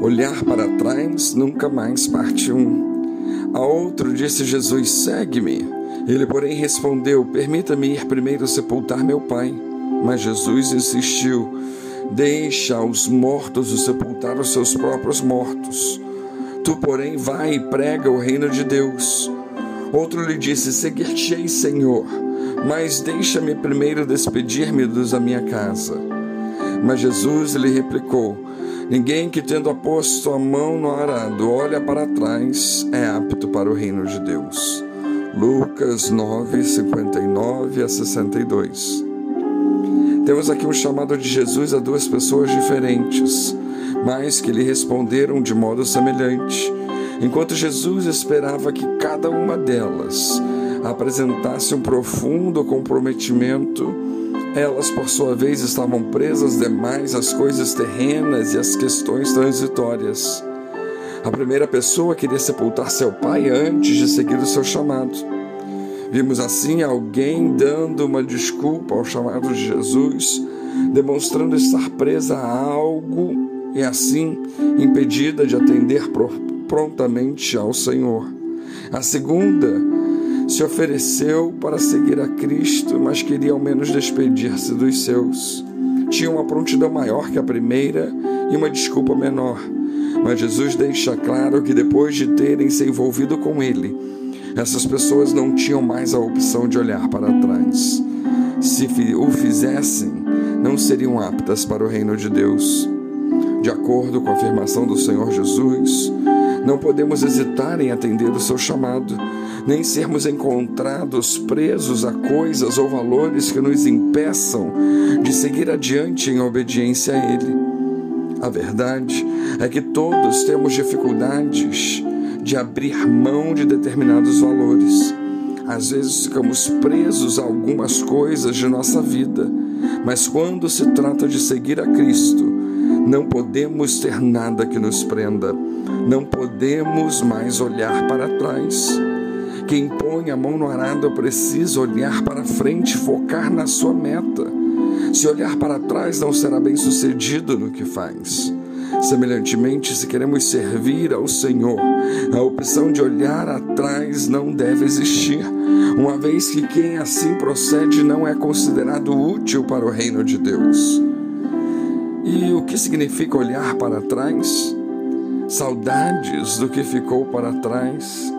olhar para trás, nunca mais, parte 1. A outro disse Jesus, segue-me. Ele, porém, respondeu, permita-me ir primeiro sepultar meu pai. Mas Jesus insistiu, deixa os mortos os sepultar os seus próprios mortos. Tu, porém, vai e prega o reino de Deus. Outro lhe disse, seguir-te-ei, Senhor, mas deixa-me primeiro despedir-me da minha casa. Mas Jesus lhe replicou, ninguém que tendo posto a mão no arado olha para trás é apto para o reino de Deus. Lucas 9, 59 a 62. Temos aqui um chamado de Jesus a duas pessoas diferentes, mas que lhe responderam de modo semelhante. Enquanto Jesus esperava que cada uma delas apresentasse um profundo comprometimento, elas, por sua vez, estavam presas demais às coisas terrenas e às questões transitórias. A primeira pessoa queria sepultar seu pai antes de seguir o seu chamado. Vimos assim alguém dando uma desculpa ao chamado de Jesus, demonstrando estar presa a algo e assim impedida de atender prontamente ao Senhor. A segunda se ofereceu para seguir a Cristo, mas queria ao menos despedir-se dos seus. Tinha uma prontidão maior que a primeira e uma desculpa menor. Mas Jesus deixa claro que depois de terem se envolvido com Ele, essas pessoas não tinham mais a opção de olhar para trás. Se o fizessem, não seriam aptas para o reino de Deus. De acordo com a afirmação do Senhor Jesus, não podemos hesitar em atender o seu chamado, nem sermos encontrados presos a coisas ou valores que nos impeçam de seguir adiante em obediência a Ele. A verdade é que todos temos dificuldades de abrir mão de determinados valores. Às vezes ficamos presos a algumas coisas de nossa vida, mas quando se trata de seguir a Cristo, não podemos ter nada que nos prenda. Não podemos mais olhar para trás. Quem põe a mão no arado precisa olhar para frente, focar na sua meta. Se olhar para trás, não será bem sucedido no que faz. Semelhantemente, se queremos servir ao Senhor, a opção de olhar atrás não deve existir, uma vez que quem assim procede não é considerado útil para o reino de Deus. E o que significa olhar para trás? Saudades do que ficou para trás.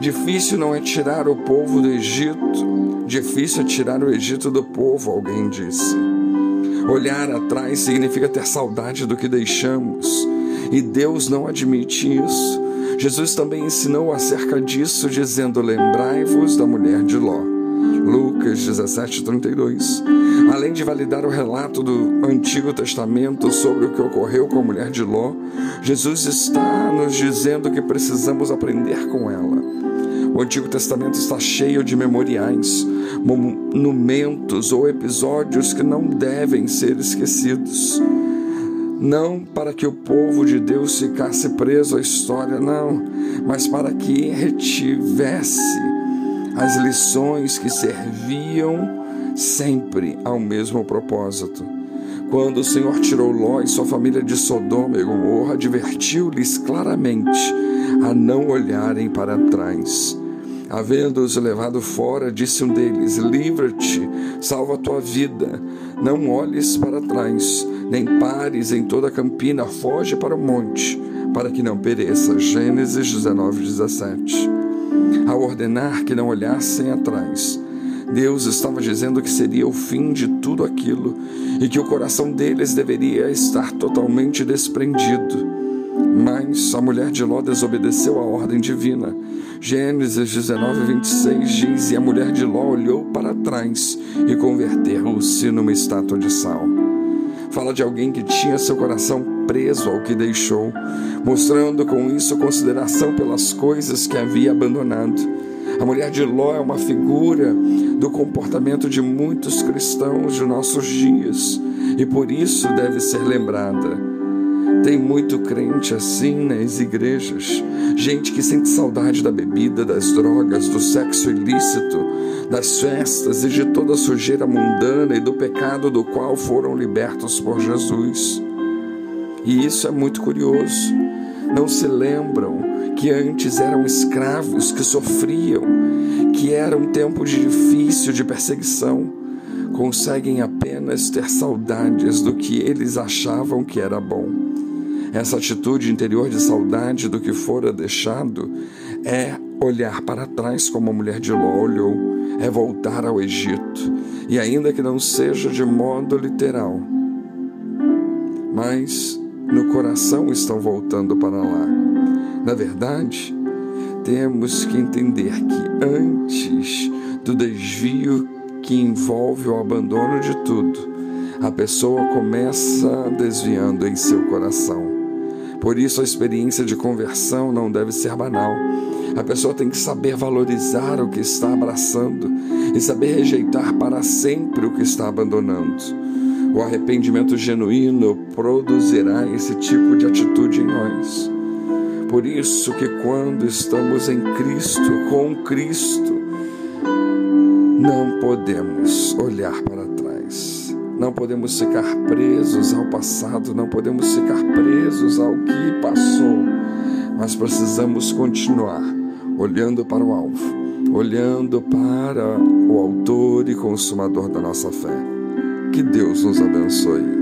Difícil não é tirar o povo do Egito, difícil é tirar o Egito do povo, alguém disse. Olhar atrás significa ter saudade do que deixamos, e Deus não admite isso. Jesus também ensinou acerca disso, dizendo, lembrai-vos da mulher de Ló. Lucas 17:32. Além de validar o relato do Antigo Testamento sobre o que ocorreu com a mulher de Ló, Jesus está nos dizendo que precisamos aprender com ela. O Antigo Testamento está cheio de memoriais, monumentos ou episódios que não devem ser esquecidos. Não para que o povo de Deus ficasse preso à história, não, mas para que retivesse as lições que serviam sempre ao mesmo propósito. Quando o Senhor tirou Ló e sua família de Sodoma e Gomorra, advertiu-lhes claramente a não olharem para trás. Havendo-os levado fora, disse um deles, livra-te, salva a tua vida, não olhes para trás, nem pares em toda a campina, foge para o monte, para que não pereça. Gênesis 19:17. Ao ordenar que não olhassem atrás, Deus estava dizendo que seria o fim de tudo aquilo e que o coração deles deveria estar totalmente desprendido. Mas a mulher de Ló desobedeceu a ordem divina. Gênesis 19:26 diz, e a mulher de Ló olhou para trás e converteu-se numa estátua de sal. Fala de alguém que tinha seu coração preso ao que deixou, mostrando com isso consideração pelas coisas que havia abandonado. A mulher de Ló é uma figura do comportamento de muitos cristãos de nossos dias e por isso deve ser lembrada. Tem muito crente assim nas igrejas, gente que sente saudade da bebida, das drogas, do sexo ilícito, das festas e de toda a sujeira mundana e do pecado do qual foram libertos por Jesus. E isso é muito curioso. Não se lembram que antes eram escravos que sofriam, que era um tempo difícil de perseguição. Conseguem apenas ter saudades do que eles achavam que era bom. Essa atitude interior de saudade do que fora deixado é olhar para trás como a mulher de Ló olhou, é voltar ao Egito. E ainda que não seja de modo literal, mas no coração estão voltando para lá. Na verdade, temos que entender que antes do desvio que envolve o abandono de tudo, a pessoa começa desviando em seu coração. Por isso, a experiência de conversão não deve ser banal. A pessoa tem que saber valorizar o que está abraçando e saber rejeitar para sempre o que está abandonando. O arrependimento genuíno produzirá esse tipo de atitude em nós. Por isso que quando estamos em Cristo, com Cristo, não podemos olhar para trás. Não podemos ficar presos ao passado, não podemos ficar presos ao que passou, mas precisamos continuar olhando para o alvo, olhando para o autor e consumador da nossa fé. Que Deus nos abençoe.